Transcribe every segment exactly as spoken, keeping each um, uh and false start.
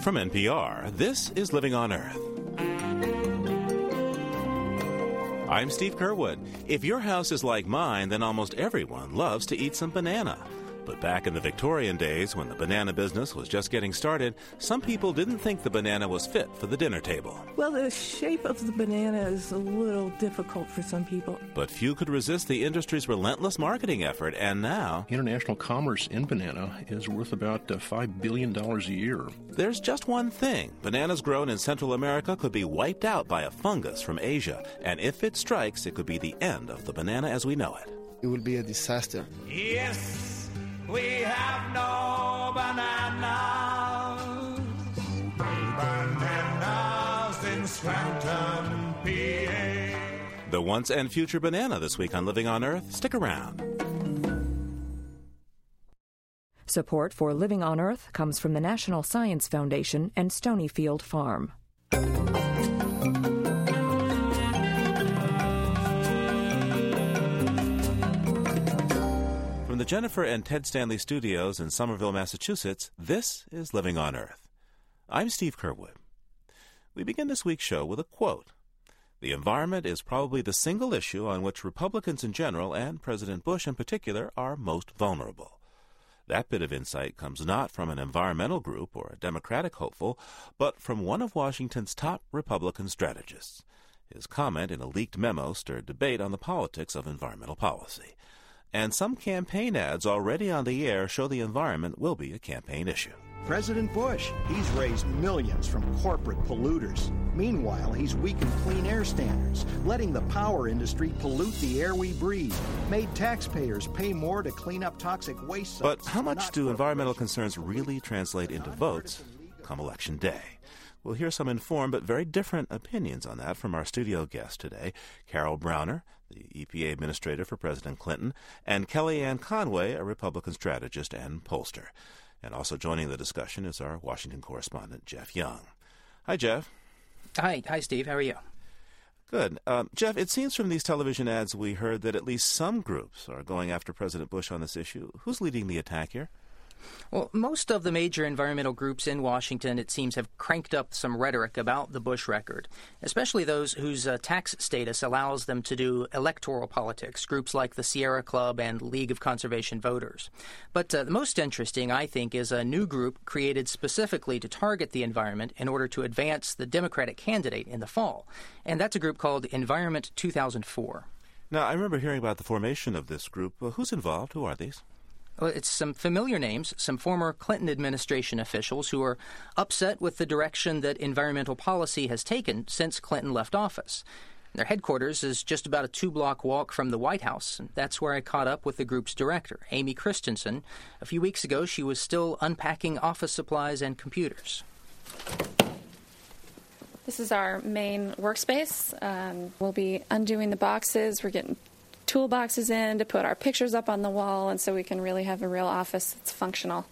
From N P R, this is Living on Earth. I'm Steve Kerwood. If your house is like mine, then almost everyone loves to eat some banana. But back in the Victorian days, when the banana business was just getting started, some people didn't think the banana was fit for the dinner table. Well, the shape of the banana is a little difficult for some people. But few could resist the industry's relentless marketing effort, and now international commerce in banana is worth about five billion dollars a year. There's just one thing. Bananas grown in Central America could be wiped out by a fungus from Asia, and if it strikes, it could be the end of the banana as we know it. It would be a disaster. Yes! We have no bananas, bananas in Scranton, P A. The once and future banana this week on Living on Earth. Stick around. Support for Living on Earth comes from the National Science Foundation and Stonyfield Farm. From the Jennifer and Ted Stanley studios in Somerville, Massachusetts, this is Living on Earth. I'm Steve Curwood. We begin this week's show with a quote. The environment is probably the single issue on which Republicans in general and President Bush in particular are most vulnerable. That bit of insight comes not from an environmental group or a Democratic hopeful, but from one of Washington's top Republican strategists. His comment in a leaked memo stirred debate on the politics of environmental policy. And some campaign ads already on the air show the environment will be a campaign issue. President Bush, he's raised millions from corporate polluters. Meanwhile, he's weakened clean air standards, letting the power industry pollute the air we breathe, made taxpayers pay more to clean up toxic waste. But how much do environmental concerns really translate into votes come Election Day? We'll hear some informed but very different opinions on that from our studio guests today, Carol Browner, the E P A Administrator for President Clinton, and Kellyanne Conway, a Republican strategist and pollster. And also joining the discussion is our Washington correspondent, Jeff Young. Hi, Jeff. Hi. Hi, Steve. How are you? Good. Um, Jeff, it seems from these television ads we heard that at least some groups are going after President Bush on this issue. Who's leading the attack here? Well, most of the major environmental groups in Washington, it seems, have cranked up some rhetoric about the Bush record, especially those whose uh, tax status allows them to do electoral politics, groups like the Sierra Club and League of Conservation Voters. But uh, the most interesting, I think, is a new group created specifically to target the environment in order to advance the Democratic candidate in the fall, and that's a group called Environment two thousand four. Now, I remember hearing about the formation of this group. Uh, who's involved? Who are these? Well, it's some familiar names, some former Clinton administration officials who are upset with the direction that environmental policy has taken since Clinton left office. Their headquarters is just about a two-block walk from the White House. And that's where I caught up with the group's director, Amy Christensen. A few weeks ago, she was still unpacking office supplies and computers. This is our main workspace. Um, we'll be undoing the boxes. We're getting toolboxes in to put our pictures up on the wall, and so we can really have a real office that's functional,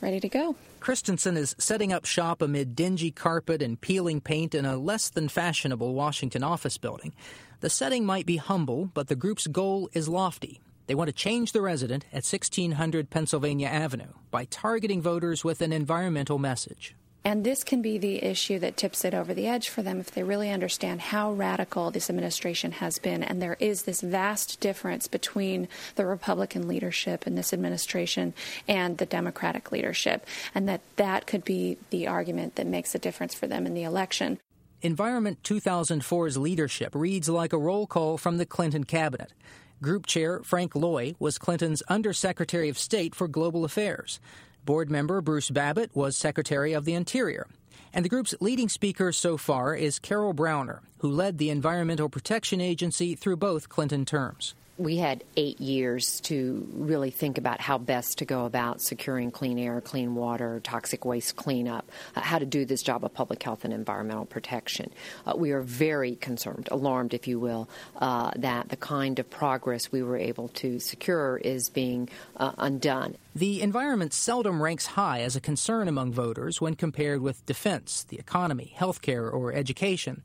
ready to go. Christensen is setting up shop amid dingy carpet and peeling paint in a less than fashionable Washington office building. The setting might be humble, but the group's goal is lofty. They want to change the resident at sixteen hundred Pennsylvania Avenue by targeting voters with an environmental message. And this can be the issue that tips it over the edge for them if they really understand how radical this administration has been. And there is this vast difference between the Republican leadership in this administration and the Democratic leadership, and that that could be the argument that makes a difference for them in the election. Environment two thousand four's leadership reads like a roll call from the Clinton cabinet. Group chair Frank Loy was Clinton's Undersecretary of State for Global Affairs. Board member Bruce Babbitt was Secretary of the Interior. And the group's leading speaker so far is Carol Browner, who led the Environmental Protection Agency through both Clinton terms. We had eight years to really think about how best to go about securing clean air, clean water, toxic waste cleanup, uh, how to do this job of public health and environmental protection. Uh, we are very concerned, alarmed, if you will, uh, that the kind of progress we were able to secure is being uh, undone. The environment seldom ranks high as a concern among voters when compared with defense, the economy, healthcare, or education.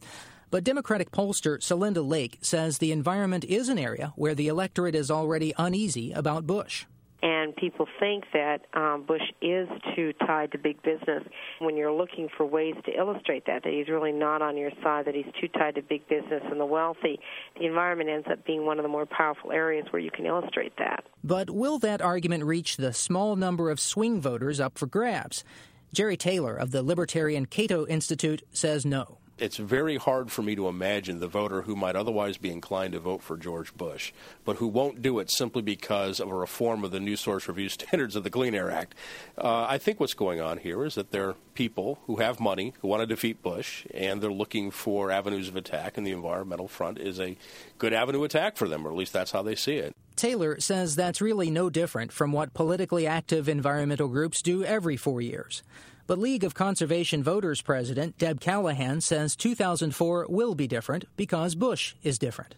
But Democratic pollster Celinda Lake says the environment is an area where the electorate is already uneasy about Bush. And people think that um, Bush is too tied to big business. When you're looking for ways to illustrate that, that he's really not on your side, that he's too tied to big business and the wealthy, the environment ends up being one of the more powerful areas where you can illustrate that. But will that argument reach the small number of swing voters up for grabs? Jerry Taylor of the Libertarian Cato Institute says no. It's very hard for me to imagine the voter who might otherwise be inclined to vote for George Bush, but who won't do it simply because of a reform of the New Source Review standards of the Clean Air Act. Uh, I think what's going on here is that there are people who have money, who want to defeat Bush, and they're looking for avenues of attack, and the environmental front is a good avenue of attack for them, or at least that's how they see it. Taylor says that's really no different from what politically active environmental groups do every four years. But League of Conservation Voters President Deb Callahan says two thousand four will be different because Bush is different.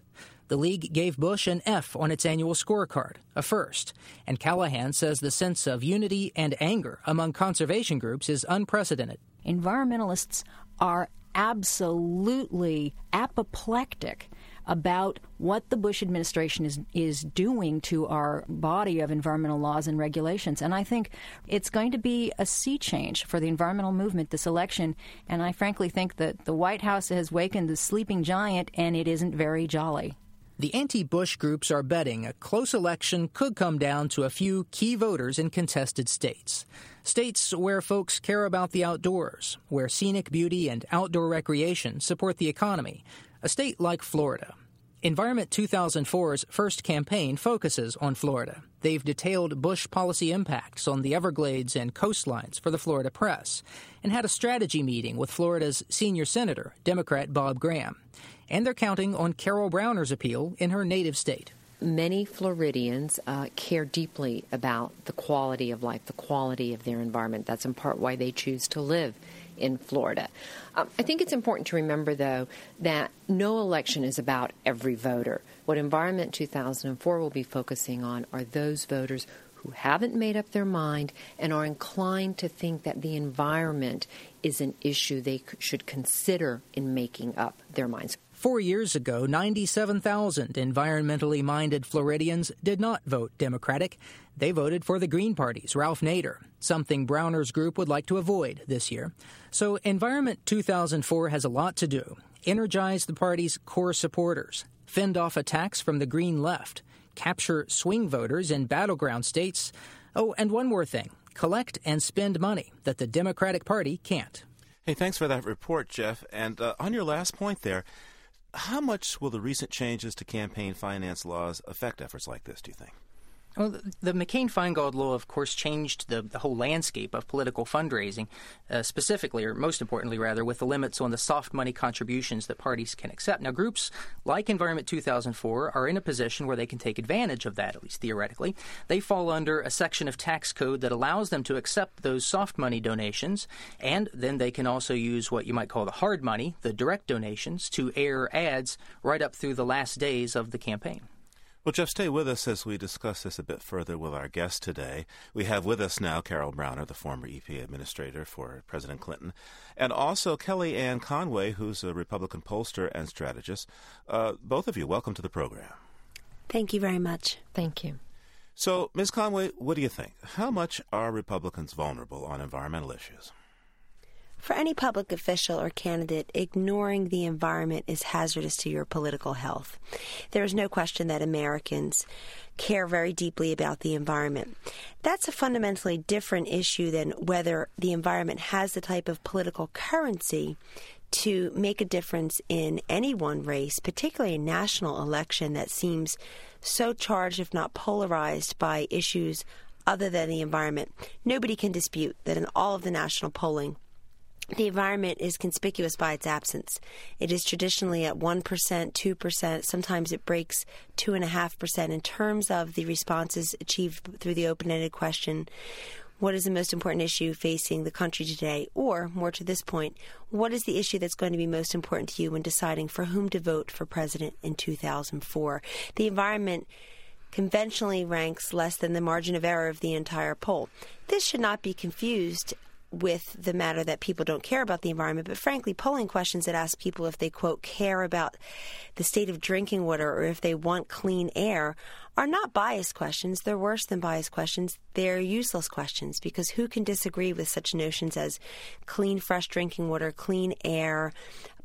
The League gave Bush an F on its annual scorecard, a first, and Callahan says the sense of unity and anger among conservation groups is unprecedented. Environmentalists are absolutely apoplectic about what the Bush administration is is doing to our body of environmental laws and regulations. And I think it's going to be a sea change for the environmental movement this election. And I frankly think that the White House has wakened the sleeping giant, and it isn't very jolly. The anti-Bush groups are betting a close election could come down to a few key voters in contested states. States where folks care about the outdoors, where scenic beauty and outdoor recreation support the economy, a state like Florida. Environment two thousand four's first campaign focuses on Florida. They've detailed Bush policy impacts on the Everglades and coastlines for the Florida press, and had a strategy meeting with Florida's senior senator, Democrat Bob Graham. And they're counting on Carol Browner's appeal in her native state. Many Floridians uh, care deeply about the quality of life, the quality of their environment. That's in part why they choose to live in Florida. Um, I think it's important to remember, though, that no election is about every voter. What Environment two thousand four will be focusing on are those voters who haven't made up their mind and are inclined to think that the environment is an issue they should consider in making up their minds. Four years ago, ninety-seven thousand environmentally minded Floridians did not vote Democratic. They voted for the Green Party's Ralph Nader, something Browner's group would like to avoid this year. So Environment two thousand four has a lot to do. Energize the party's core supporters, fend off attacks from the Green left, capture swing voters in battleground states. Oh, and one more thing, collect and spend money that the Democratic Party can't. Hey, thanks for that report, Jeff. And uh, on your last point there, how much will the recent changes to campaign finance laws affect efforts like this, do you think? Well, the McCain-Feingold law, of course, changed the, the whole landscape of political fundraising, uh, specifically, or most importantly, rather, with the limits on the soft money contributions that parties can accept. Now, groups like Environment two thousand four are in a position where they can take advantage of that, at least theoretically. They fall under a section of tax code that allows them to accept those soft money donations, and then they can also use what you might call the hard money, the direct donations, to air ads right up through the last days of the campaign. Well, Jeff, stay with us as we discuss this a bit further with our guest today. We have with us now Carol Browner, the former E P A administrator for President Clinton, and also Kellyanne Conway, who's a Republican pollster and strategist. Uh, both of you, welcome to the program. Thank you very much. Thank you. So, Miz Conway, what do you think? How much are Republicans vulnerable on environmental issues? For any public official or candidate, ignoring the environment is hazardous to your political health. There is no question that Americans care very deeply about the environment. That's a fundamentally different issue than whether the environment has the type of political currency to make a difference in any one race, particularly a national election that seems so charged, if not polarized, by issues other than the environment. Nobody can dispute that in all of the national polling, the environment is conspicuous by its absence. It is traditionally at one percent, two percent. Sometimes it breaks two point five percent in terms of the responses achieved through the open-ended question, what is the most important issue facing the country today? Or, more to this point, what is the issue that's going to be most important to you when deciding for whom to vote for president in two thousand four? The environment conventionally ranks less than the margin of error of the entire poll. This should not be confused with the matter that people don't care about the environment, but frankly, polling questions that ask people if they, quote, care about the state of drinking water or if they want clean air are not biased questions. They're worse than biased questions. They're useless questions, because who can disagree with such notions as clean, fresh drinking water, clean air,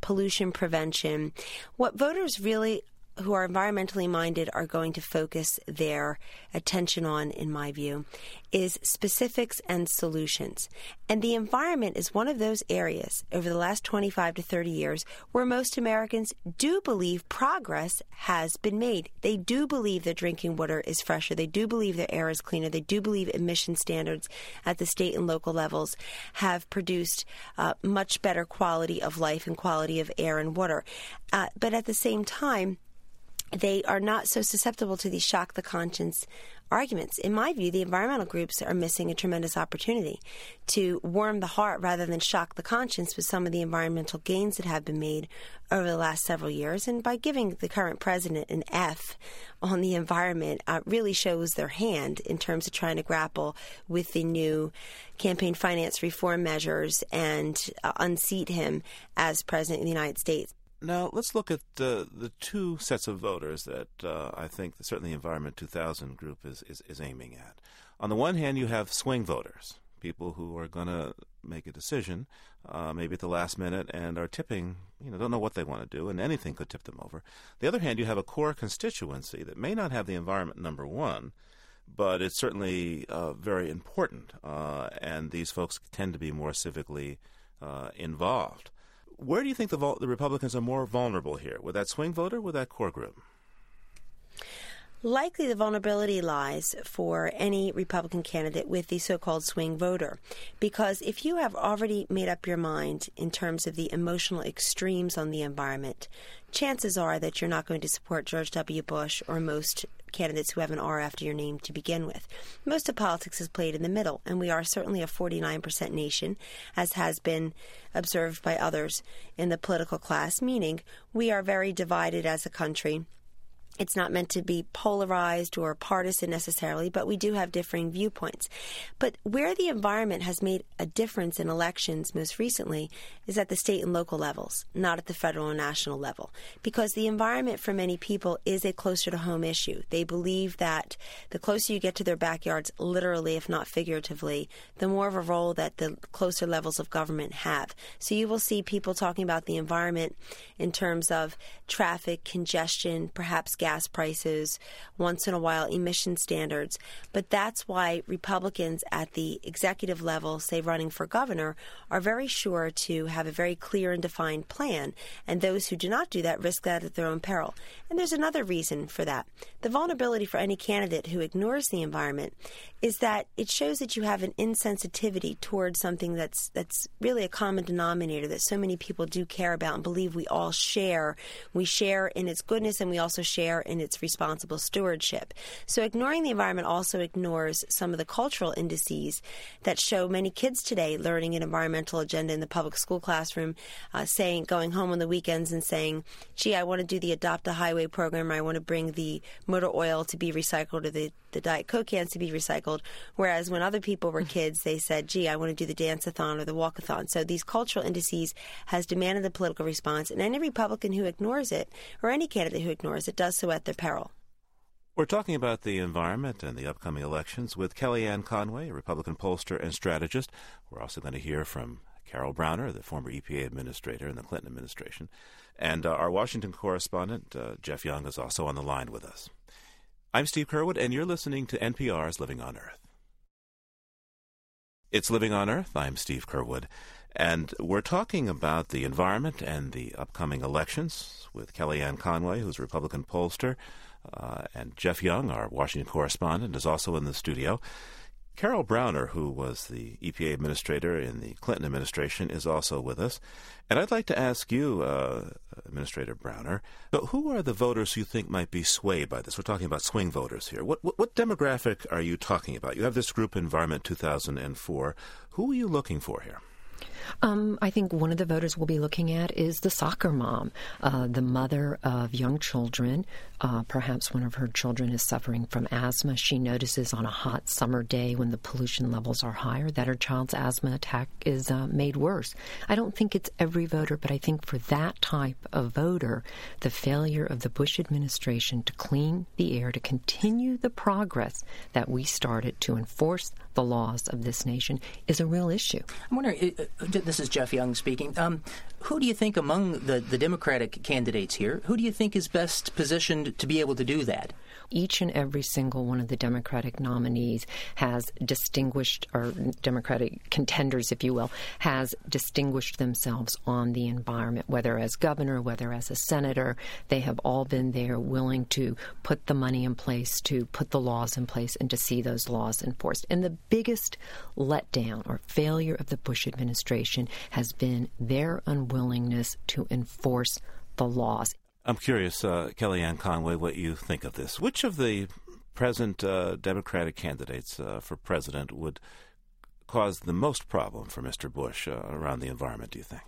pollution prevention? What voters really who are environmentally minded are going to focus their attention on, in my view, is specifics and solutions. And the environment is one of those areas over the last twenty-five to thirty years where most Americans do believe progress has been made. They do believe their drinking water is fresher. They do believe their air is cleaner. They do believe emission standards at the state and local levels have produced uh, much better quality of life and quality of air and water. Uh, but at the same time, they are not so susceptible to these shock the conscience arguments. In my view, the environmental groups are missing a tremendous opportunity to warm the heart rather than shock the conscience with some of the environmental gains that have been made over the last several years. And by giving the current president an F on the environment uh, really shows their hand in terms of trying to grapple with the new campaign finance reform measures and uh, unseat him as president of the United States. Now, let's look at uh, the two sets of voters that uh, I think that certainly the Environment two thousand group is, is, is aiming at. On the one hand, you have swing voters, people who are going to make a decision uh, maybe at the last minute and are tipping, you know, don't know what they want to do, and anything could tip them over. The other hand, you have a core constituency that may not have the environment number one, but it's certainly uh, very important, uh, and these folks tend to be more civically uh, involved. Where do you think the, vol- the Republicans are more vulnerable here? With that swing voter, with that core group? Likely the vulnerability lies for any Republican candidate with the so-called swing voter, because if you have already made up your mind in terms of the emotional extremes on the environment, chances are that you're not going to support George W. Bush or most candidates who have an R after your name to begin with. Most of politics is played in the middle, and we are certainly a forty-nine percent nation, as has been observed by others in the political class, meaning we are very divided as a country. It's not meant to be polarized or partisan necessarily, but we do have differing viewpoints. But where the environment has made a difference in elections most recently is at the state and local levels, not at the federal and national level, because the environment for many people is a closer to home issue. They believe that the closer you get to their backyards, literally, if not figuratively, the more of a role that the closer levels of government have. So you will see people talking about the environment in terms of traffic, congestion, perhaps gas prices, once in a while emission standards. But that's why Republicans at the executive level, say running for governor, are very sure to have a very clear and defined plan. And those who do not do that risk that at their own peril. And there's another reason for that. The vulnerability for any candidate who ignores the environment is that it shows that you have an insensitivity towards something that's that's really a common denominator that so many people do care about and believe we all share. We share in its goodness, and we also share in its responsible stewardship. So ignoring the environment also ignores some of the cultural indices that show many kids today learning an environmental agenda in the public school classroom, uh, saying, going home on the weekends and saying, gee, I want to do the Adopt a Highway program, or I want to bring the motor oil to be recycled, or the, the Diet Coke cans to be recycled. Whereas when other people were kids, they said, gee, I want to do the dance-a-thon or the walk-a-thon. So these cultural indices has demanded a political response, and any Republican who ignores it, or any candidate who ignores it, does so at their peril. We're talking about the environment and the upcoming elections with Kellyanne Conway, a Republican pollster and strategist. We're also going to hear from Carol Browner, the former E P A administrator in the Clinton administration. And uh, our Washington correspondent, uh, Jeff Young, is also on the line with us. I'm Steve Curwood, and you're listening to N P R's Living on Earth. It's Living on Earth. I'm Steve Curwood. And we're talking about the environment and the upcoming elections with Kellyanne Conway, who's a Republican pollster, uh, and Jeff Young, our Washington correspondent, is also in the studio. Carol Browner, who was the E P A administrator in the Clinton administration, is also with us. And I'd like to ask you, uh, Administrator Browner, so who are the voters you think might be swayed by this? We're talking about swing voters here. What, what, what demographic are you talking about? You have this group, Environment two thousand four. Who are you looking for here? Um, I think one of the voters we'll be looking at is the soccer mom, uh, the mother of young children. Uh, perhaps one of her children is suffering from asthma. She notices on a hot summer day when the pollution levels are higher that her child's asthma attack is uh, made worse. I don't think it's every voter, but I think for that type of voter, the failure of the Bush administration to clean the air, to continue the progress that we started to enforce the laws of this nation is a real issue. I'm wondering, this is Jeff Young speaking, um, who do you think among the, the Democratic candidates here, who do you think is best positioned to be able to do that? Each and every single one of the Democratic nominees has distinguished, or Democratic contenders, if you will, has distinguished themselves on the environment, whether as governor, whether as a senator. They have all been there willing to put the money in place, to put the laws in place, and to see those laws enforced. And the biggest letdown or failure of the Bush administration has been their unwillingness to enforce the laws. I'm curious, uh, Kellyanne Conway, what you think of this. Which of the present uh, Democratic candidates uh, for president would cause the most problem for Mister Bush uh, around the environment, do you think?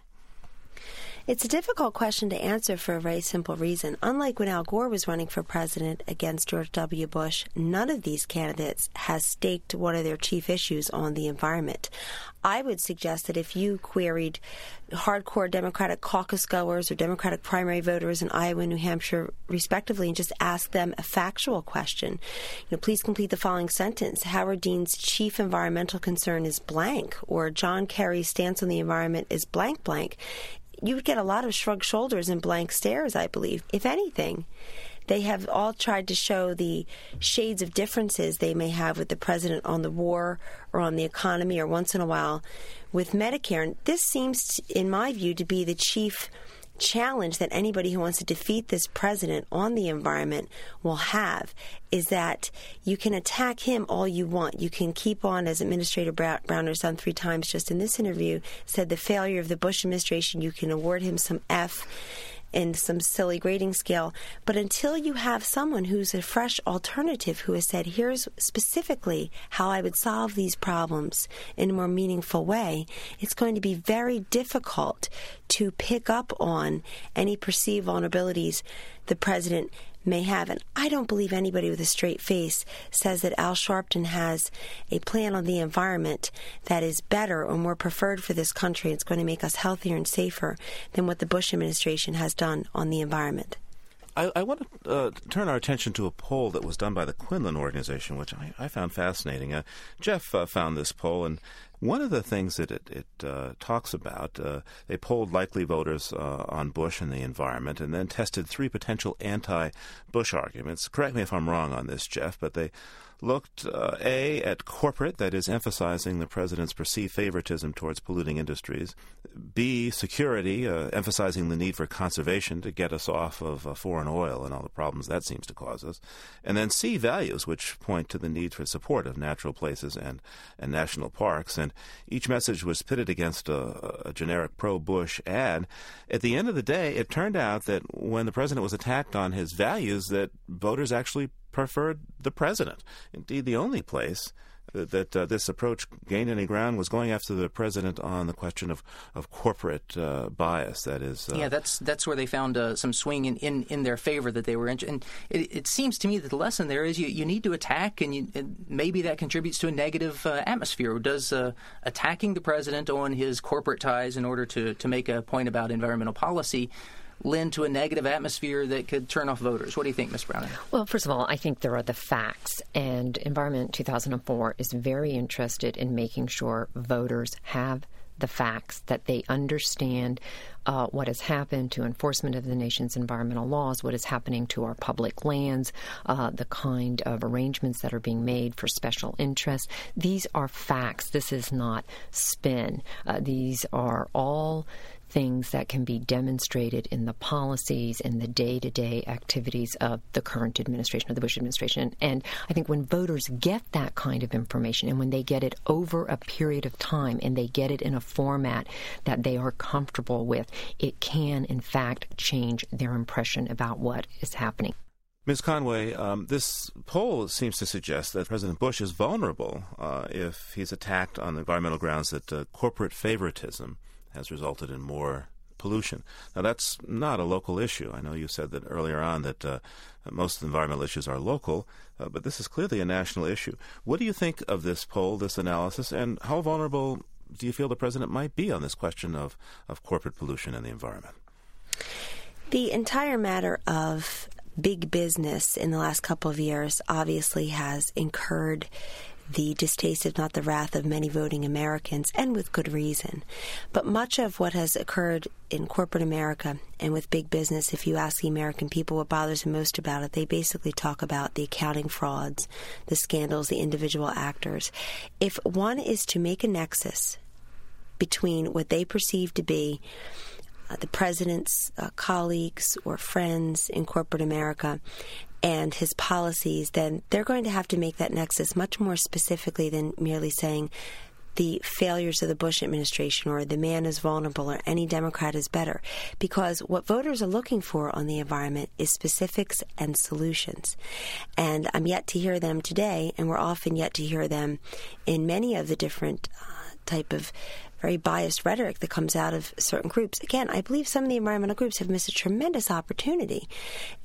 It's a difficult question to answer for a very simple reason. Unlike when Al Gore was running for president against George W. Bush, none of these candidates has staked one of their chief issues on the environment. I would suggest that if you queried hardcore Democratic caucus goers or Democratic primary voters in Iowa and New Hampshire, respectively, and just ask them a factual question, you know, please complete the following sentence. Howard Dean's chief environmental concern is blank, or John Kerry's stance on the environment is blank blank. You would get a lot of shrugged shoulders and blank stares, I believe. If anything, they have all tried to show the shades of differences they may have with the president on the war or on the economy or once in a while with Medicare. And this seems, in my view, to be the chief challenge that anybody who wants to defeat this president on the environment will have, is that you can attack him all you want. You can keep on, as Administrator Browner's done three times just in this interview, said the failure of the Bush administration, you can award him some F and some silly grading scale. But until you have someone who's a fresh alternative who has said, here's specifically how I would solve these problems in a more meaningful way, it's going to be very difficult to pick up on any perceived vulnerabilities the president may have. And I don't believe anybody with a straight face says that Al Sharpton has a plan on the environment that is better or more preferred for this country. It's going to make us healthier and safer than what the Bush administration has done on the environment. I, I want to uh, turn our attention to a poll that was done by the Quinlan organization, which I, I found fascinating. Uh, Jeff uh, found this poll, and one of the things that it, it uh, talks about, uh, they polled likely voters uh, on Bush and the environment and then tested three potential anti-Bush arguments. Correct me if I'm wrong on this, Jeff, but they looked, uh, A, at corporate, that is emphasizing the president's perceived favoritism towards polluting industries, B, security, uh, emphasizing the need for conservation to get us off of uh, foreign oil and all the problems that seems to cause us, and then C, values, which point to the need for support of natural places and, and national parks. And each message was pitted against a, a generic pro-Bush ad. At the end of the day, it turned out that when the president was attacked on his values, that voters actually preferred the president. Indeed, the only place that, that uh, this approach gained any ground was going after the president on the question of, of corporate uh, bias. That is, uh, yeah, that's that's where they found uh, some swing in, in, in their favor that they were in. And it, it seems to me that the lesson there is you, you need to attack, and, you, and maybe that contributes to a negative uh, atmosphere. Does uh, attacking the president on his corporate ties in order to, to make a point about environmental policy lend to a negative atmosphere that could turn off voters? What do you think, Miz Browner? Well, first of all, I think there are the facts, and Environment two thousand four is very interested in making sure voters have the facts, that they understand uh, what has happened to enforcement of the nation's environmental laws, what is happening to our public lands, uh, the kind of arrangements that are being made for special interests. These are facts. This is not spin. Uh, these are all things that can be demonstrated in the policies and the day-to-day activities of the current administration, of the Bush administration. And I think when voters get that kind of information, and when they get it over a period of time, and they get it in a format that they are comfortable with, it can, in fact, change their impression about what is happening. Miz Conway, um, this poll seems to suggest that President Bush is vulnerable uh, if he's attacked on the environmental grounds that uh, corporate favoritism has resulted in more pollution. Now, that's not a local issue. I know you said that earlier on that uh, most environmental issues are local, uh, but this is clearly a national issue. What do you think of this poll, this analysis, and how vulnerable do you feel the president might be on this question of, of corporate pollution and the environment? The entire matter of big business in the last couple of years obviously has incurred the distaste, if not the wrath, of many voting Americans, and with good reason. But much of what has occurred in corporate America and with big business, if you ask the American people what bothers them most about it, they basically talk about the accounting frauds, the scandals, the individual actors. If one is to make a nexus between what they perceive to be Uh, the president's uh, colleagues or friends in corporate America and his policies, then they're going to have to make that nexus much more specifically than merely saying the failures of the Bush administration or the man is vulnerable or any Democrat is better, because what voters are looking for on the environment is specifics and solutions. And I'm yet to hear them today, and we're often yet to hear them in many of the different uh, type of very biased rhetoric that comes out of certain groups. Again, I believe some of the environmental groups have missed a tremendous opportunity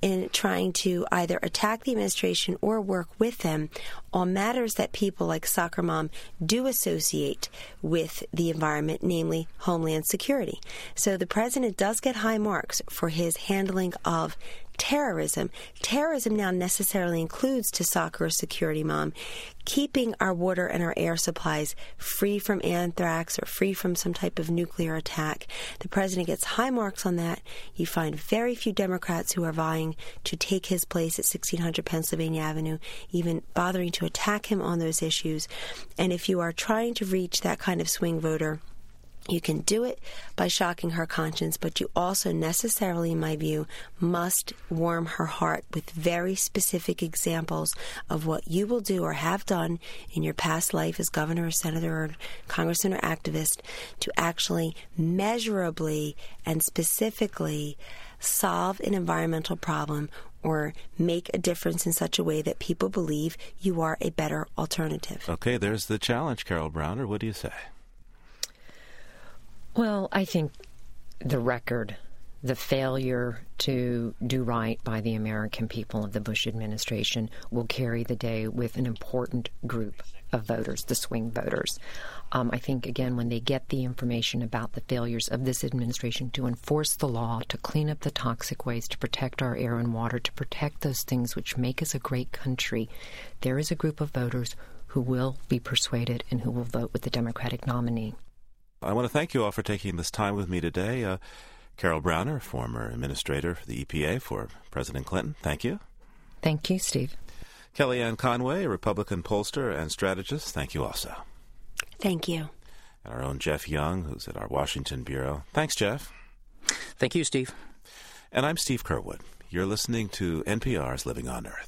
in trying to either attack the administration or work with them on matters that people like Soccer Mom do associate with the environment, namely Homeland Security. So the president does get high marks for his handling of terrorism. Terrorism now necessarily includes, to Soccer Security Mom, keeping our water and our air supplies free from anthrax or free from some type of nuclear attack. The president gets high marks on that. You find very few Democrats who are vying to take his place at sixteen hundred Pennsylvania Avenue, even bothering to attack him on those issues. And if you are trying to reach that kind of swing voter, you can do it by shocking her conscience, but you also necessarily, in my view, must warm her heart with very specific examples of what you will do or have done in your past life as governor or senator or congressman or activist to actually measurably and specifically solve an environmental problem or make a difference in such a way that people believe you are a better alternative. Okay, there's the challenge, Carol Browner. What do you say? Well, I think the record, the failure to do right by the American people of the Bush administration will carry the day with an important group of voters, the swing voters. Um, I think, again, when they get the information about the failures of this administration to enforce the law, to clean up the toxic waste, to protect our air and water, to protect those things which make us a great country, there is a group of voters who will be persuaded and who will vote with the Democratic nominee. I want to thank you all for taking this time with me today. Uh, Carol Browner, former administrator for the E P A for President Clinton, thank you. Thank you, Steve. Kellyanne Conway, Republican pollster and strategist, thank you also. Thank you. And our own Jeff Young, who's at our Washington Bureau. Thanks, Jeff. Thank you, Steve. And I'm Steve Kerwood. You're listening to N P R's Living on Earth.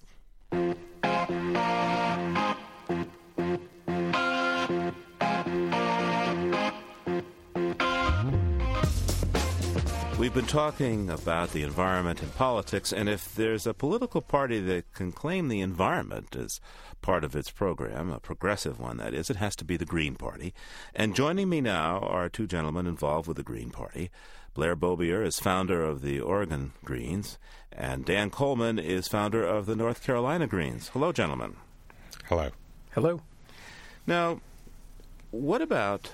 We've been talking about the environment and politics, and if there's a political party that can claim the environment as part of its program, a progressive one that is, it has to be the Green Party. And joining me now are two gentlemen involved with the Green Party. Blair Bobier is founder of the Oregon Greens, and Dan Coleman is founder of the North Carolina Greens. Hello, gentlemen. Hello. Hello. Now, what about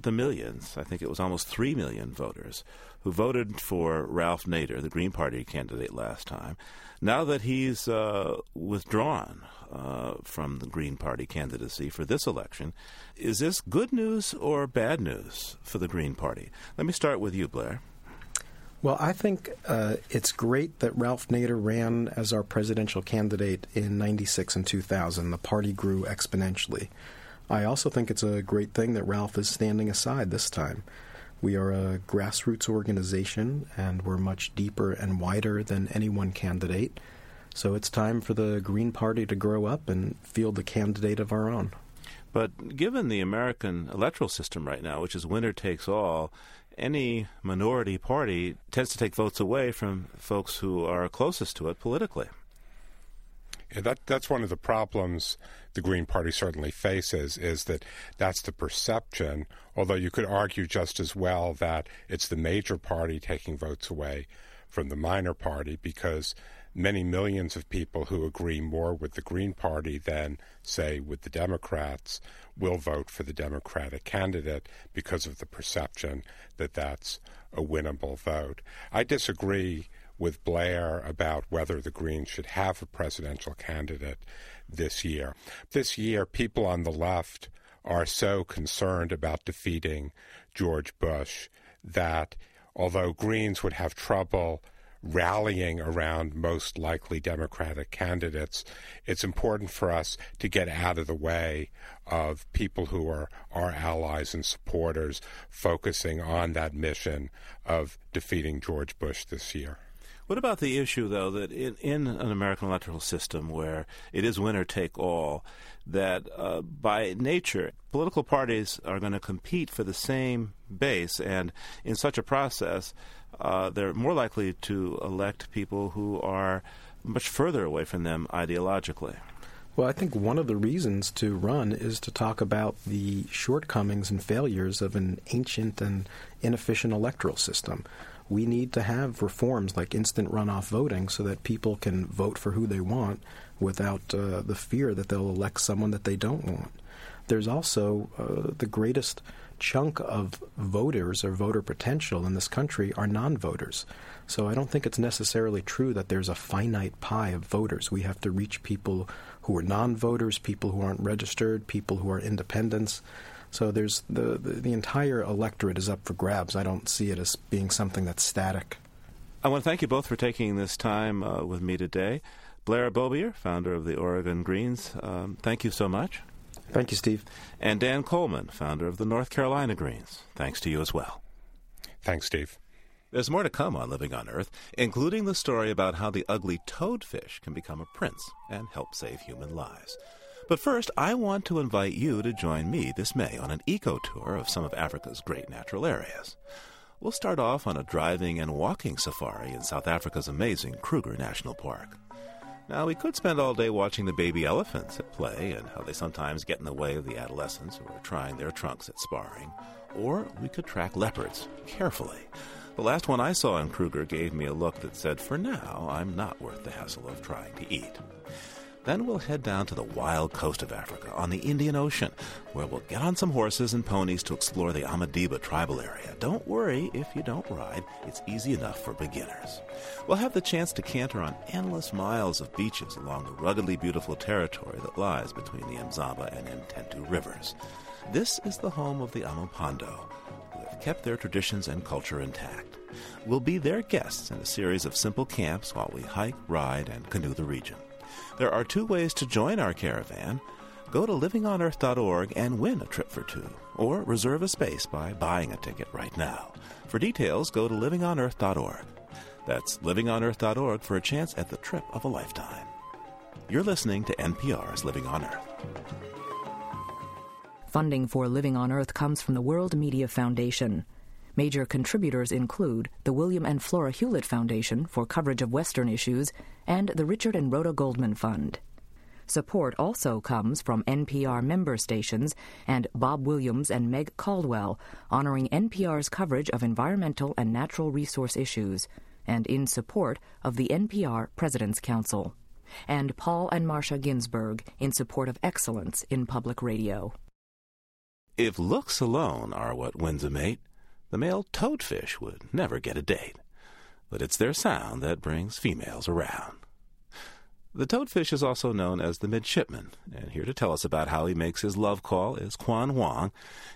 the millions, I think it was almost three million voters, who voted for Ralph Nader, the Green Party candidate last time, now that he's uh, withdrawn uh, from the Green Party candidacy for this election? Is this good news or bad news for the Green Party? Let me start with you, Blair. Well, I think uh, it's great that Ralph Nader ran as our presidential candidate in ninety-six and two thousand. The party grew exponentially. I also think it's a great thing that Ralph is standing aside this time. We are a grassroots organization, and we're much deeper and wider than any one candidate. So it's time for the Green Party to grow up and field a candidate of our own. But given the American electoral system right now, which is winner takes all, any minority party tends to take votes away from folks who are closest to it politically. Yeah, that, that's one of the problems the Green Party certainly faces, is that that's the perception, although you could argue just as well that it's the major party taking votes away from the minor party, because many millions of people who agree more with the Green Party than, say, with the Democrats will vote for the Democratic candidate because of the perception that that's a winnable vote. I disagree with Blair about whether the Greens should have a presidential candidate this year. This year, people on the left are so concerned about defeating George Bush that although Greens would have trouble rallying around most likely Democratic candidates, it's important for us to get out of the way of people who are our allies and supporters focusing on that mission of defeating George Bush this year. What about the issue, though, that in, in an American electoral system where it is winner-take-all, that uh, by nature political parties are going to compete for the same base, and in such a process, Uh, they're more likely to elect people who are much further away from them ideologically. Well, I think one of the reasons to run is to talk about the shortcomings and failures of an ancient and inefficient electoral system. We need to have reforms like instant runoff voting so that people can vote for who they want without uh, the fear that they'll elect someone that they don't want. There's also uh, the greatest chunk of voters or voter potential in this country are non-voters. So I don't think it's necessarily true that there's a finite pie of voters. We have to reach people who are non-voters, people who aren't registered, people who are independents. So there's the, the, the entire electorate is up for grabs. I don't see it as being something that's static. I want to thank you both for taking this time uh, with me today. Blair Bobier, founder of the Oregon Greens, um, thank you so much. Thank you, Steve. And Dan Coleman, founder of the North Carolina Greens. Thanks to you as well. Thanks, Steve. There's more to come on Living on Earth, including the story about how the ugly toadfish can become a prince and help save human lives. But first, I want to invite you to join me this May on an eco-tour of some of Africa's great natural areas. We'll start off on a driving and walking safari in South Africa's amazing Kruger National Park. Now, we could spend all day watching the baby elephants at play and how they sometimes get in the way of the adolescents who are trying their trunks at sparring. Or we could track leopards carefully. The last one I saw in Kruger gave me a look that said, for now, I'm not worth the hassle of trying to eat. Then we'll head down to the wild coast of Africa on the Indian Ocean, where we'll get on some horses and ponies to explore the Amadiba tribal area. Don't worry if you don't ride. It's easy enough for beginners. We'll have the chance to canter on endless miles of beaches along the ruggedly beautiful territory that lies between the Mzamba and Mtentu rivers. This is the home of the Amapondo, who have kept their traditions and culture intact. We'll be their guests in a series of simple camps while we hike, ride, and canoe the region. There are two ways to join our caravan. Go to living on earth dot org and win a trip for two, or reserve a space by buying a ticket right now. For details, go to living on earth dot org. That's living on earth dot org for a chance at the trip of a lifetime. You're listening to N P R's Living on Earth. Funding for Living on Earth comes from the World Media Foundation. Major contributors include the William and Flora Hewlett Foundation for coverage of Western issues and the Richard and Rhoda Goldman Fund. Support also comes from N P R member stations and Bob Williams and Meg Caldwell, honoring N P R's coverage of environmental and natural resource issues, and in support of the N P R President's Council, and Paul and Marsha Ginsberg in support of excellence in public radio. If looks alone are what wins a mate, the male toadfish would never get a date, but it's their sound that brings females around. The toadfish is also known as the midshipman, and here to tell us about how he makes his love call is Quan Huang.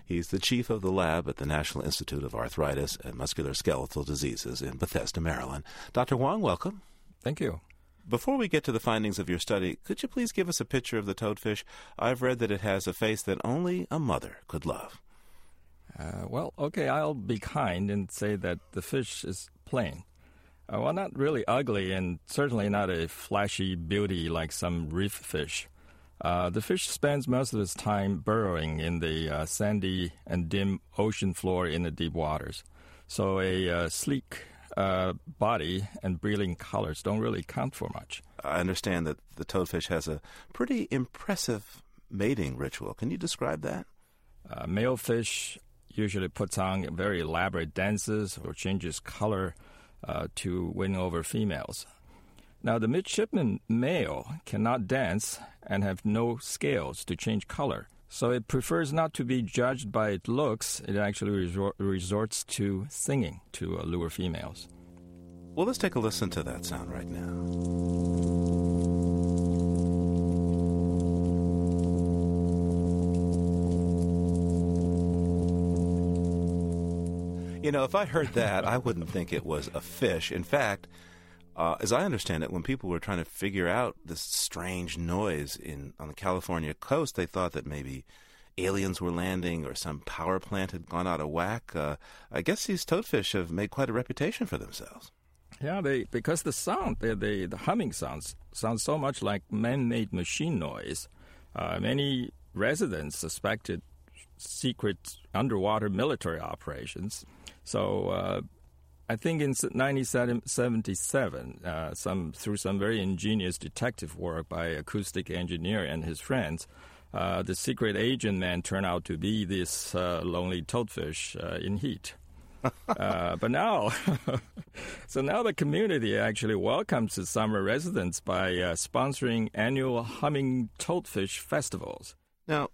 He's the chief of the lab at the National Institute of Arthritis and Musculoskeletal Diseases in Bethesda, Maryland. Doctor Huang, welcome. Thank you. Before we get to the findings of your study, could you please give us a picture of the toadfish? I've read that it has a face that only a mother could love. Uh, well, okay, I'll be kind and say that the fish is plain. Uh, well, not really ugly and certainly not a flashy beauty like some reef fish. Uh, the fish spends most of its time burrowing in the uh, sandy and dim ocean floor in the deep waters. So a uh, sleek uh, body and brilliant colors don't really count for much. I understand that the toadfish has a pretty impressive mating ritual. Can you describe that? Uh, male fish usually puts on very elaborate dances or changes color uh, to win over females. Now, the midshipman male cannot dance and have no scales to change color. So it prefers not to be judged by its looks. It actually resor- resorts to singing to lure females. Well, let's take a listen to that sound right now. You know, if I heard that, I wouldn't think it was a fish. In fact, uh, as I understand it, when people were trying to figure out this strange noise in on the California coast, they thought that maybe aliens were landing or some power plant had gone out of whack. Uh, I guess these toadfish have made quite a reputation for themselves. Yeah, they because the sound, they, they, the humming sounds, sounds so much like man-made machine noise. Uh, many residents suspected secret underwater military operations. So uh, I think in nineteen seventy-seven, uh, some through some very ingenious detective work by acoustic engineer and his friends, uh, the secret agent man turned out to be this uh, lonely toadfish uh, in heat. uh, but now, so now the community actually welcomes its summer residents by uh, sponsoring annual humming toadfish festivals. Now,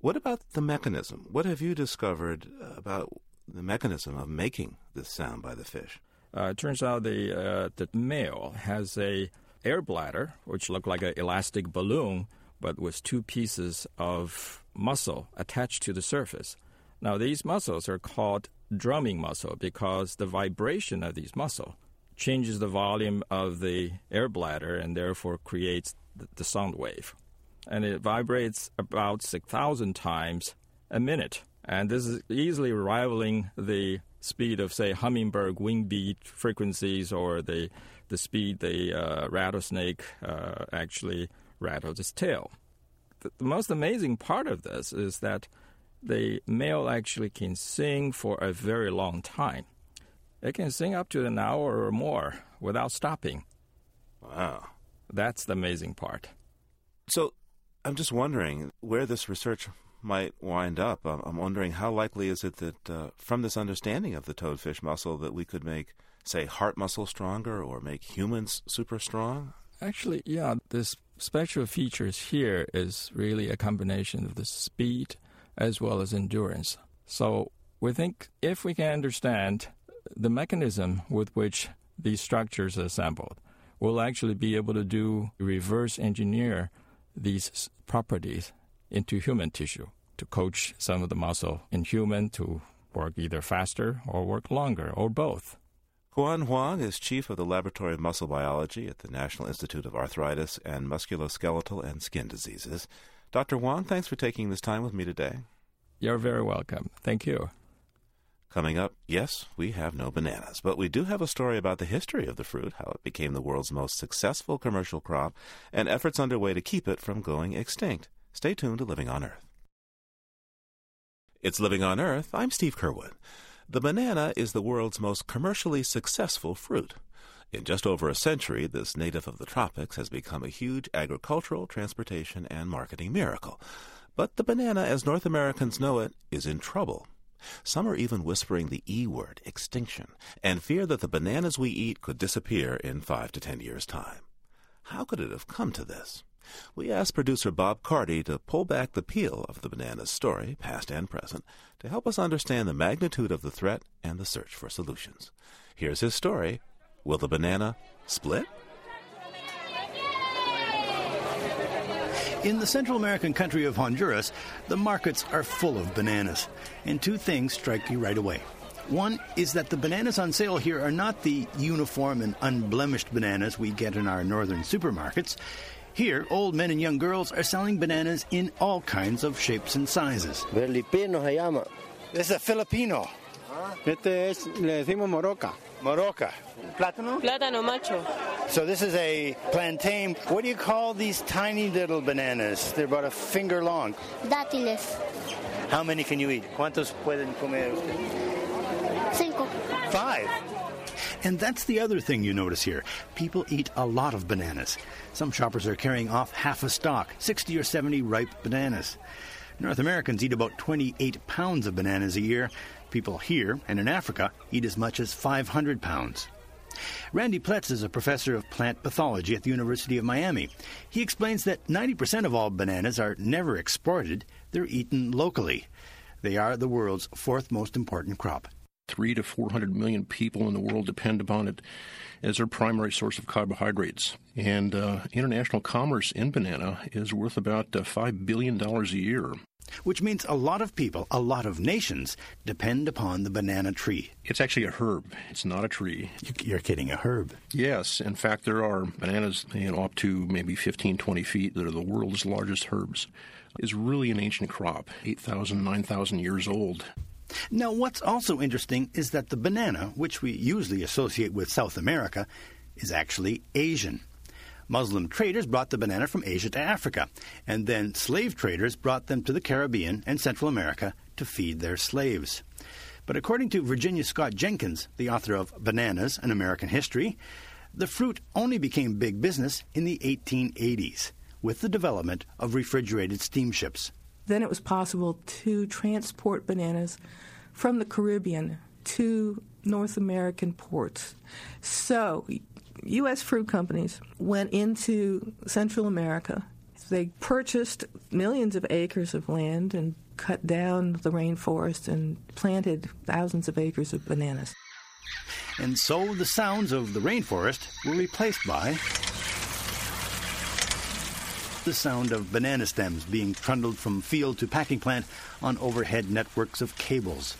what about the mechanism? What have you discovered about the mechanism of making this sound by the fish? Uh, it turns out the uh, that male has a air bladder, which looked like an elastic balloon, but with two pieces of muscle attached to the surface. Now, these muscles are called drumming muscle because the vibration of these muscle changes the volume of the air bladder and therefore creates the sound wave. And it vibrates about six thousand times a minute. And this is easily rivaling the speed of, say, hummingbird wingbeat frequencies or the the speed the uh, rattlesnake uh, actually rattles its tail. The, the most amazing part of this is that the male actually can sing for a very long time. It can sing up to an hour or more without stopping. Wow. That's the amazing part. So I'm just wondering where this research might wind up. I'm wondering how likely is it that uh, from this understanding of the toadfish muscle that we could make, say, heart muscle stronger or make humans super strong? Actually, yeah, this special features here is really a combination of the speed as well as endurance. So we think if we can understand the mechanism with which these structures are assembled, we'll actually be able to do reverse engineer these properties into human tissue to coach some of the muscle in human to work either faster or work longer or both. Huan Huang is chief of the Laboratory of Muscle Biology at the National Institute of Arthritis and Musculoskeletal and Skin Diseases. Doctor Huang, thanks for taking this time with me today. You're very welcome. Thank you. Coming up, yes, we have no bananas, but we do have a story about the history of the fruit, how it became the world's most successful commercial crop, and efforts underway to keep it from going extinct. Stay tuned to Living on Earth. It's Living on Earth. I'm Steve Curwood. The banana is the world's most commercially successful fruit. In just over a century, this native of the tropics has become a huge agricultural, transportation, and marketing miracle. But the banana, as North Americans know it, is in trouble. Some are even whispering the E word, extinction, and fear that the bananas we eat could disappear in five to ten years' time. How could it have come to this? We asked producer Bob Carty to pull back the peel of the banana's story, past and present, to help us understand the magnitude of the threat and the search for solutions. Here's his story. Will the banana split? In the Central American country of Honduras, the markets are full of bananas. And two things strike you right away. One is that the bananas on sale here are not the uniform and unblemished bananas we get in our northern supermarkets. Here, old men and young girls are selling bananas in all kinds of shapes and sizes. Filipino se llama. This is a Filipino. Huh? Este es, le decimos moroca. Moroca. Plátano? Plátano macho. So this is a plantain. What do you call these tiny little bananas? They're about a finger long. Dátiles. How many can you eat? ¿Cuántos pueden comer? Cinco. Five. And that's the other thing you notice here. People eat a lot of bananas. Some shoppers are carrying off half a stock, sixty or seventy ripe bananas. North Americans eat about twenty-eight pounds of bananas a year. People here and in Africa eat as much as five hundred pounds. Randy Pletz is a professor of plant pathology at the University of Miami. He explains that ninety percent of all bananas are never exported. They're eaten locally. They are the world's fourth most important crop. Three to four hundred million people in the world depend upon it as their primary source of carbohydrates. And uh, international commerce in banana is worth about uh, five billion dollars a year. Which means a lot of people, a lot of nations, depend upon the banana tree. It's actually a herb. It's not a tree. You're kidding, a herb. Yes. In fact, there are bananas, you know, up to maybe fifteen, twenty feet that are the world's largest herbs. It's really an ancient crop, eight thousand, nine thousand years old. Now, what's also interesting is that the banana, which we usually associate with South America, is actually Asian. Muslim traders brought the banana from Asia to Africa, and then slave traders brought them to the Caribbean and Central America to feed their slaves. But according to Virginia Scott Jenkins, the author of Bananas, An American History, the fruit only became big business in the eighteen eighties with the development of refrigerated steamships. Then it was possible to transport bananas from the Caribbean to North American ports. So U S fruit companies went into Central America. They purchased millions of acres of land and cut down the rainforest and planted thousands of acres of bananas. And so the sounds of the rainforest were replaced by the sound of banana stems being trundled from field to packing plant on overhead networks of cables.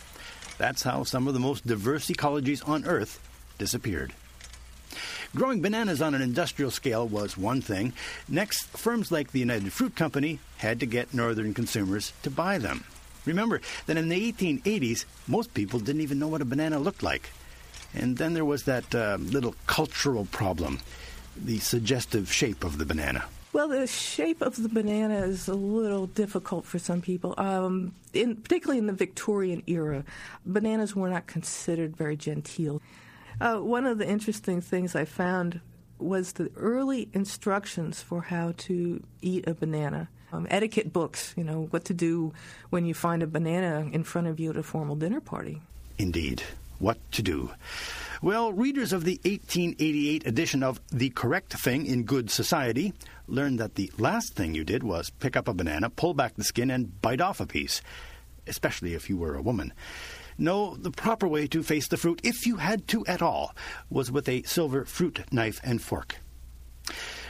That's how some of the most diverse ecologies on Earth disappeared. Growing bananas on an industrial scale was one thing. Next, firms like the United Fruit Company had to get northern consumers to buy them. Remember that in the eighteen eighties, most people didn't even know what a banana looked like. And then there was that uh, little cultural problem, the suggestive shape of the banana. Well, the shape of the banana is a little difficult for some people, um, in, particularly in the Victorian era. Bananas were not considered very genteel. Uh, one of the interesting things I found was the early instructions for how to eat a banana. Um, etiquette books, you know, what to do when you find a banana in front of you at a formal dinner party. Indeed. What to do. Well, readers of the eighteen eighty-eight edition of The Correct Thing in Good Society learned that the last thing you did was pick up a banana, pull back the skin, and bite off a piece, especially if you were a woman. No, the proper way to face the fruit, if you had to at all, was with a silver fruit knife and fork.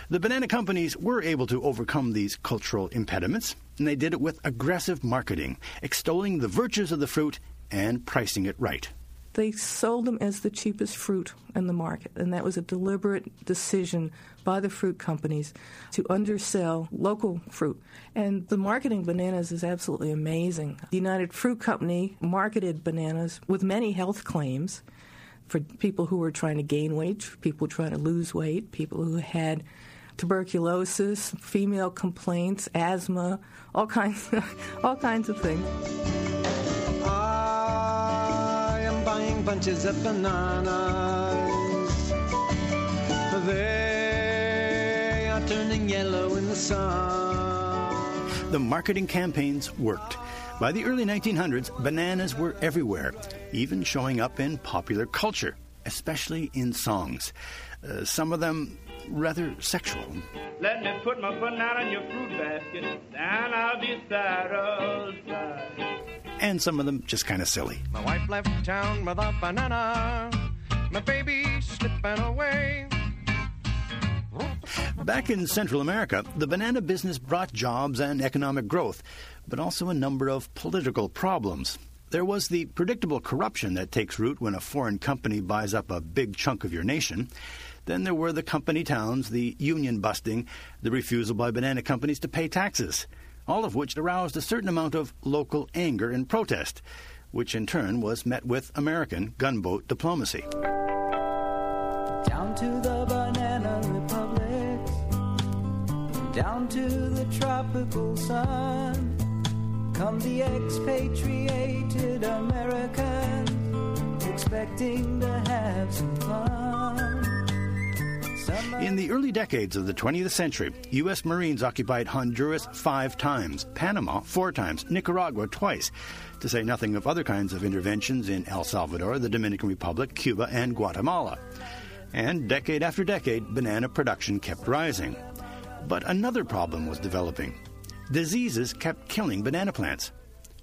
The banana companies were able to overcome these cultural impediments, and they did it with aggressive marketing, extolling the virtues of the fruit and pricing it right. They sold them as the cheapest fruit in the market, and that was a deliberate decision by the fruit companies to undersell local fruit. And the marketing bananas is absolutely amazing. The United Fruit Company marketed bananas with many health claims for people who were trying to gain weight, people trying to lose weight, people who had tuberculosis, female complaints, asthma, all kinds, all kinds of things. Bunches of bananas, they are turning yellow in the sun. The marketing campaigns worked. By the early nineteen hundreds, bananas were everywhere, even showing up in popular culture, especially in songs. Uh, some of them rather sexual. Let me put my banana in your fruit basket, and I'll be satisfied. And some of them just kind of silly. My wife left town with a banana. My baby's slipping away. Back in Central America, the banana business brought jobs and economic growth, but also a number of political problems. There was the predictable corruption that takes root when a foreign company buys up a big chunk of your nation. Then there were the company towns, the union busting, the refusal by banana companies to pay taxes, all of which aroused a certain amount of local anger and protest, which in turn was met with American gunboat diplomacy. Down to the banana republics, down to the tropical sun, come the expatriated Americans, expecting to have some fun. Summer. In the early decades of the twentieth century, U S Marines occupied Honduras five times, Panama four times, Nicaragua twice, to say nothing of other kinds of interventions in El Salvador, the Dominican Republic, Cuba, and Guatemala. And decade after decade, banana production kept rising. But another problem was developing. Diseases kept killing banana plants.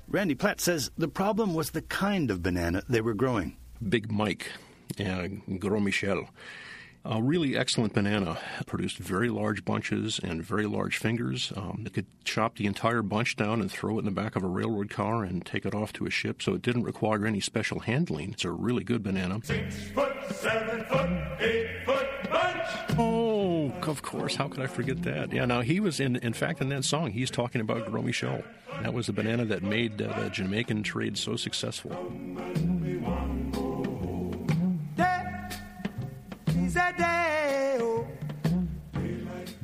Randy Pletz says the problem was the kind of banana they were growing. Big Mike, uh, Gros Michel, a really excellent banana, produced very large bunches and very large fingers. Um, it could chop the entire bunch down and throw it in the back of a railroad car and take it off to a ship, so it didn't require any special handling. It's a really good banana. Six foot, seven foot, eight foot bunch! Oh. Of course, how could I forget that? Yeah, now he was, in in fact, in that song, he's talking about Gros Michel. That was the banana that made uh, the Jamaican trade so successful.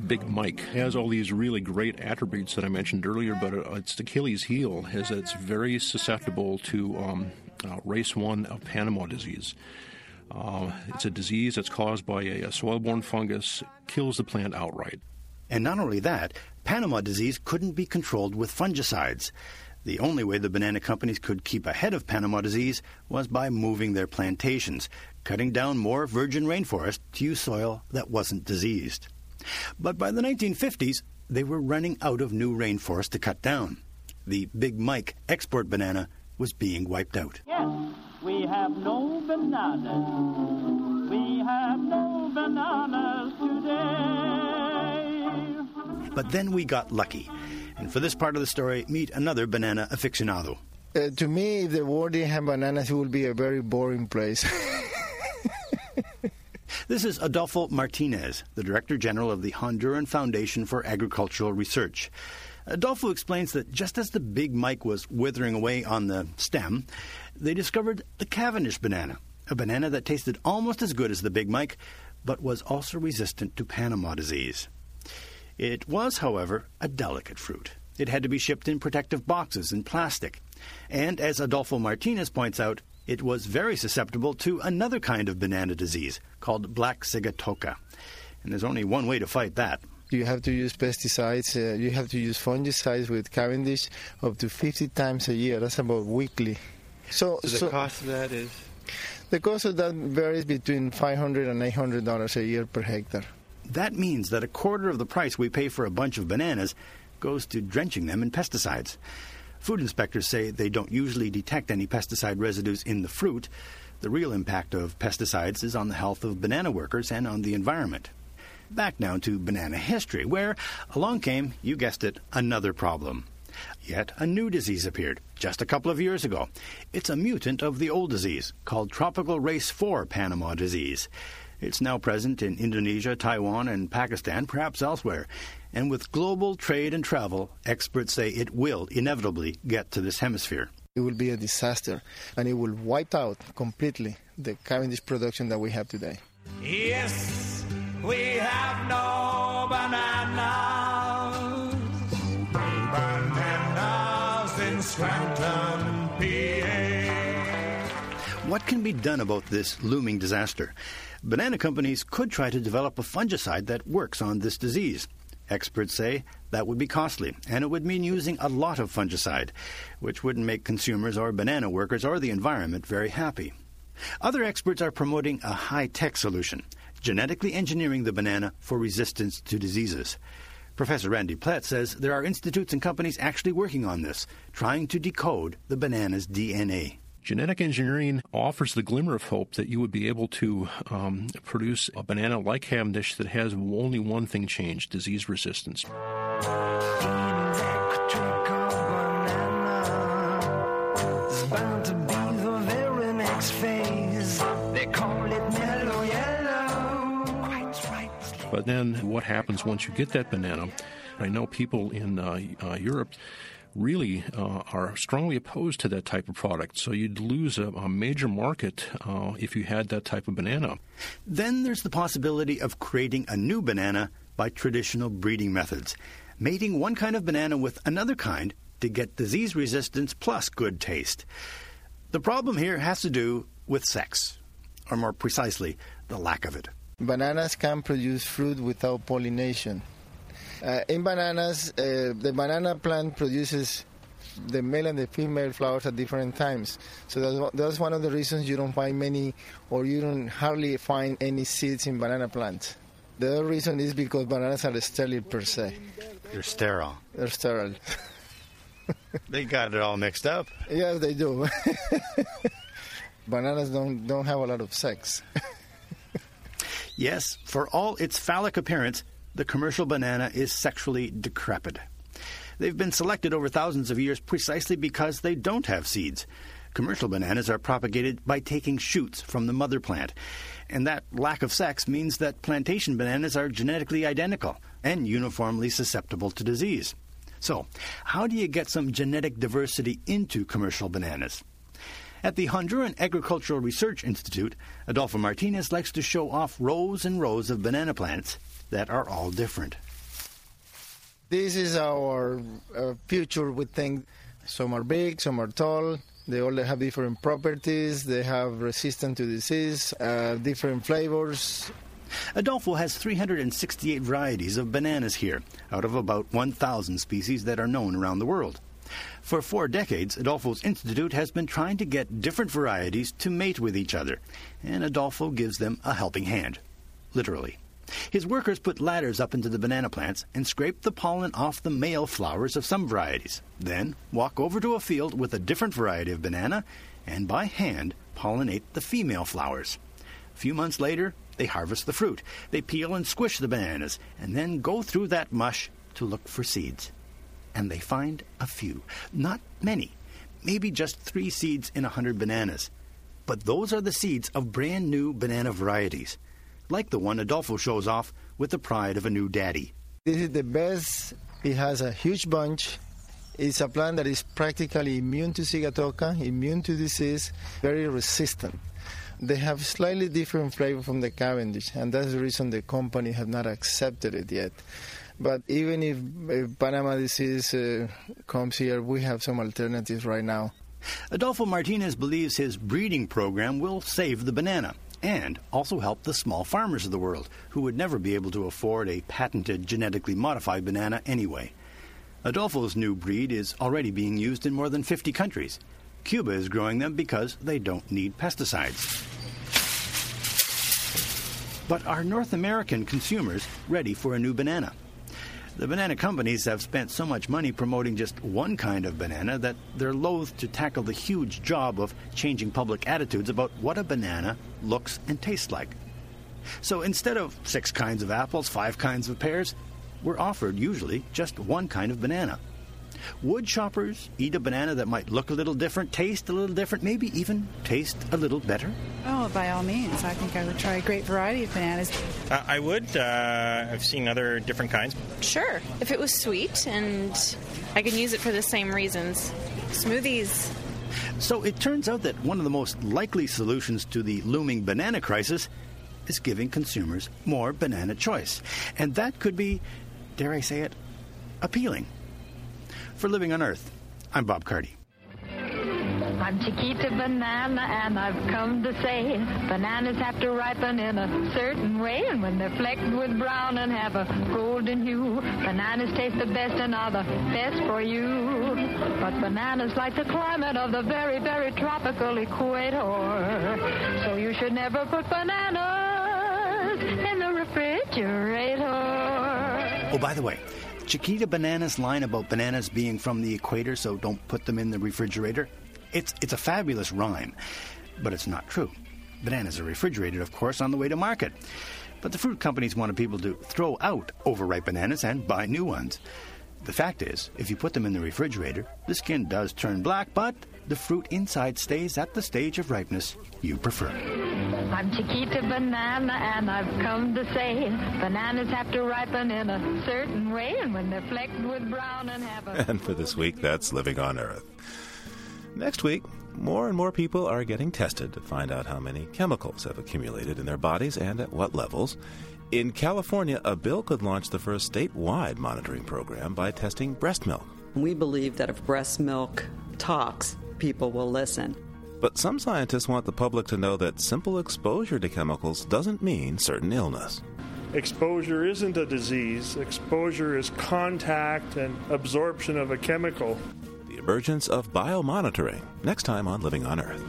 Big Mike has all these really great attributes that I mentioned earlier, but its Achilles heel is that it's very susceptible to um, uh, race one of Panama disease. Uh, it's a disease that's caused by a, a soil-borne fungus, kills the plant outright. And not only that, Panama disease couldn't be controlled with fungicides. The only way the banana companies could keep ahead of Panama disease was by moving their plantations, cutting down more virgin rainforest to use soil that wasn't diseased. But by the nineteen fifties, they were running out of new rainforest to cut down. The Big Mike export banana was being wiped out. Yes. We have no bananas. We have no bananas today. But then we got lucky. And for this part of the story, meet another banana aficionado. Uh, to me, if the world didn't have bananas, it would be a very boring place. This is Adolfo Martinez, the Director General of the Honduran Foundation for Agricultural Research. Adolfo explains that just as the Big Mike was withering away on the stem, they discovered the Cavendish banana, a banana that tasted almost as good as the Big Mike, but was also resistant to Panama disease. It was, however, a delicate fruit. It had to be shipped in protective boxes in plastic. And as Adolfo Martinez points out, it was very susceptible to another kind of banana disease called black sigatoka. And there's only one way to fight that. You have to use pesticides, uh, you have to use fungicides with Cavendish up to fifty times a year. That's about weekly. So, so the so cost of that is? The cost of that varies between five hundred dollars and eight hundred dollars a year per hectare. That means that a quarter of the price we pay for a bunch of bananas goes to drenching them in pesticides. Food inspectors say they don't usually detect any pesticide residues in the fruit. The real impact of pesticides is on the health of banana workers and on the environment. Back now to banana history, where along came, you guessed it, another problem. Yet a new disease appeared just a couple of years ago. It's a mutant of the old disease called tropical race four Panama disease. It's now present in Indonesia, Taiwan, and Pakistan, perhaps elsewhere. And with global trade and travel, experts say it will inevitably get to this hemisphere. It will be a disaster, and it will wipe out completely the Cavendish production that we have today. Yes! We have no bananas, bananas in Scranton, P A. What can be done about this looming disaster? Banana companies could try to develop a fungicide that works on this disease. Experts say that would be costly, and it would mean using a lot of fungicide, which wouldn't make consumers or banana workers or the environment very happy. Other experts are promoting a high-tech solution, genetically engineering the banana for resistance to diseases. Professor Randy Pletz says there are institutes and companies actually working on this, trying to decode the banana's D N A. Genetic engineering offers the glimmer of hope that you would be able to um, produce a banana like Cavendish that has only one thing changed, disease resistance. It's bound to be the very next phase. They call it mellow yellow. But then what happens once you get that banana? I know people in uh, uh, Europe really uh, are strongly opposed to that type of product. So you'd lose a, a major market uh, if you had that type of banana. Then there's the possibility of creating a new banana by traditional breeding methods, mating one kind of banana with another kind to get disease resistance plus good taste. The problem here has to do with sex, or more precisely, the lack of it. Bananas can produce fruit without pollination. Uh, in bananas, uh, the banana plant produces the male and the female flowers at different times. So that's, that's one of the reasons you don't find many, or you don't hardly find any seeds in banana plants. The other reason is because bananas are sterile per se. They're sterile. They're sterile. They got it all mixed up. Yes, they do. Bananas don't, don't have a lot of sex. Yes, for all its phallic appearance, the commercial banana is sexually decrepit. They've been selected over thousands of years precisely because they don't have seeds. Commercial bananas are propagated by taking shoots from the mother plant. And that lack of sex means that plantation bananas are genetically identical and uniformly susceptible to disease. So, how do you get some genetic diversity into commercial bananas? At the Honduran Agricultural Research Institute, Adolfo Martinez likes to show off rows and rows of banana plants that are all different. This is our uh, future, we think. Some are big, some are tall. They all have different properties. They have resistance to disease, uh, different flavors. Adolfo has three hundred sixty-eight varieties of bananas here, out of about one thousand species that are known around the world. For four decades, Adolfo's institute has been trying to get different varieties to mate with each other, and Adolfo gives them a helping hand, literally. His workers put ladders up into the banana plants and scrape the pollen off the male flowers of some varieties, then walk over to a field with a different variety of banana and by hand pollinate the female flowers. A few months later, they harvest the fruit. They peel and squish the bananas and then go through that mush to look for seeds. And they find a few, not many, maybe just three seeds in a hundred bananas. But those are the seeds of brand new banana varieties, like the one Adolfo shows off with the pride of a new daddy. This is the best. It has a huge bunch. It's a plant that is practically immune to sigatoka, immune to disease, very resistant. They have slightly different flavor from the Cavendish, and that's the reason the company has not accepted it yet. But even if, if Panama disease uh, comes here, we have some alternatives right now. Adolfo Martinez believes his breeding program will save the banana, and also help the small farmers of the world who would never be able to afford a patented genetically modified banana anyway. Adolfo's new breed is already being used in more than fifty countries. Cuba is growing them because they don't need pesticides. But are North American consumers ready for a new banana? The banana companies have spent so much money promoting just one kind of banana that they're loath to tackle the huge job of changing public attitudes about what a banana looks and tastes like. So instead of six kinds of apples, five kinds of pears, we're offered usually just one kind of banana. Would shoppers eat a banana that might look a little different, taste a little different, maybe even taste a little better? Oh, by all means. I think I would try a great variety of bananas. Uh, I would. Uh, I've seen other different kinds. Sure. If it was sweet, and I can use it for the same reasons. Smoothies. So it turns out that one of the most likely solutions to the looming banana crisis is giving consumers more banana choice. And that could be, dare I say it, appealing. For Living on Earth, I'm Bob Carty. I'm Chiquita Banana, and I've come to say bananas have to ripen in a certain way, and when they're flecked with brown and have a golden hue, bananas taste the best and are the best for you. But bananas like the climate of the very, very tropical equator, so you should never put bananas in the refrigerator. Oh, by the way, Chiquita Banana's line about bananas being from the equator, so don't put them in the refrigerator, it's it's a fabulous rhyme, but it's not true. Bananas are refrigerated, of course, on the way to market. But the fruit companies wanted people to throw out overripe bananas and buy new ones. The fact is, if you put them in the refrigerator, the skin does turn black, but the fruit inside stays at the stage of ripeness you prefer. I'm Chiquita Banana, and I've come to say bananas have to ripen in a certain way, and when they're flecked with brown and have a... And for this week, that's Living on Earth. Next week, more and more people are getting tested to find out how many chemicals have accumulated in their bodies and at what levels. In California, a bill could launch the first statewide monitoring program by testing breast milk. We believe that if breast milk talks, people will listen. But some scientists want the public to know that simple exposure to chemicals doesn't mean certain illness. Exposure isn't a disease. Exposure is contact and absorption of a chemical. The emergence of biomonitoring, next time on Living on Earth.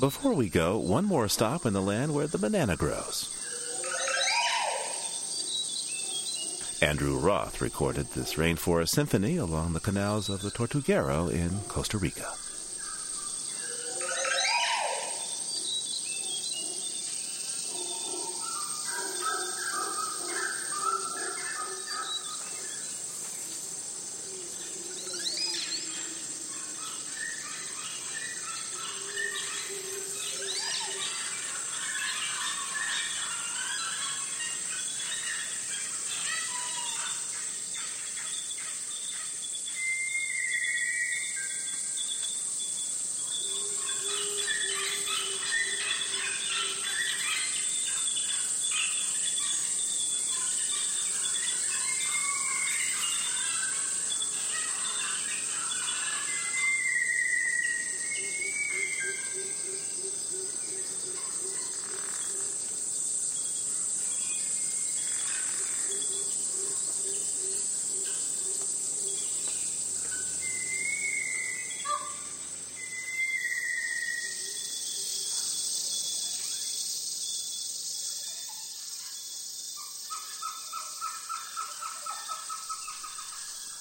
Before we go, one more stop in the land where the banana grows. Andrew Roth recorded this rainforest symphony along the canals of the Tortuguero in Costa Rica.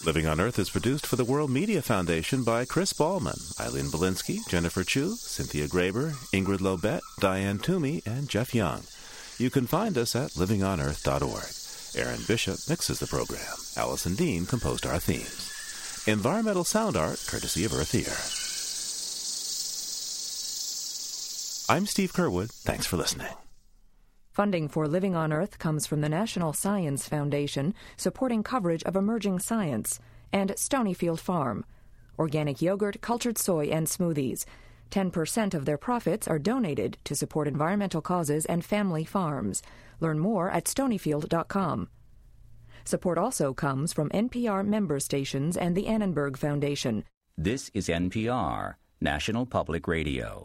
Living on Earth is produced for the World Media Foundation by Chris Ballman, Eileen Belinsky, Jennifer Chu, Cynthia Graber, Ingrid Lobet, Diane Toomey, and Jeff Young. You can find us at living on earth dot org. Aaron Bishop mixes the program. Allison Dean composed our themes. Environmental sound art, courtesy of Earth Ear. I'm Steve Kerwood. Thanks for listening. Funding for Living on Earth comes from the National Science Foundation, supporting coverage of emerging science, and Stonyfield Farm. Organic yogurt, cultured soy, and smoothies. ten percent of their profits are donated to support environmental causes and family farms. Learn more at stonyfield dot com. Support also comes from N P R member stations and the Annenberg Foundation. This is N P R, National Public Radio.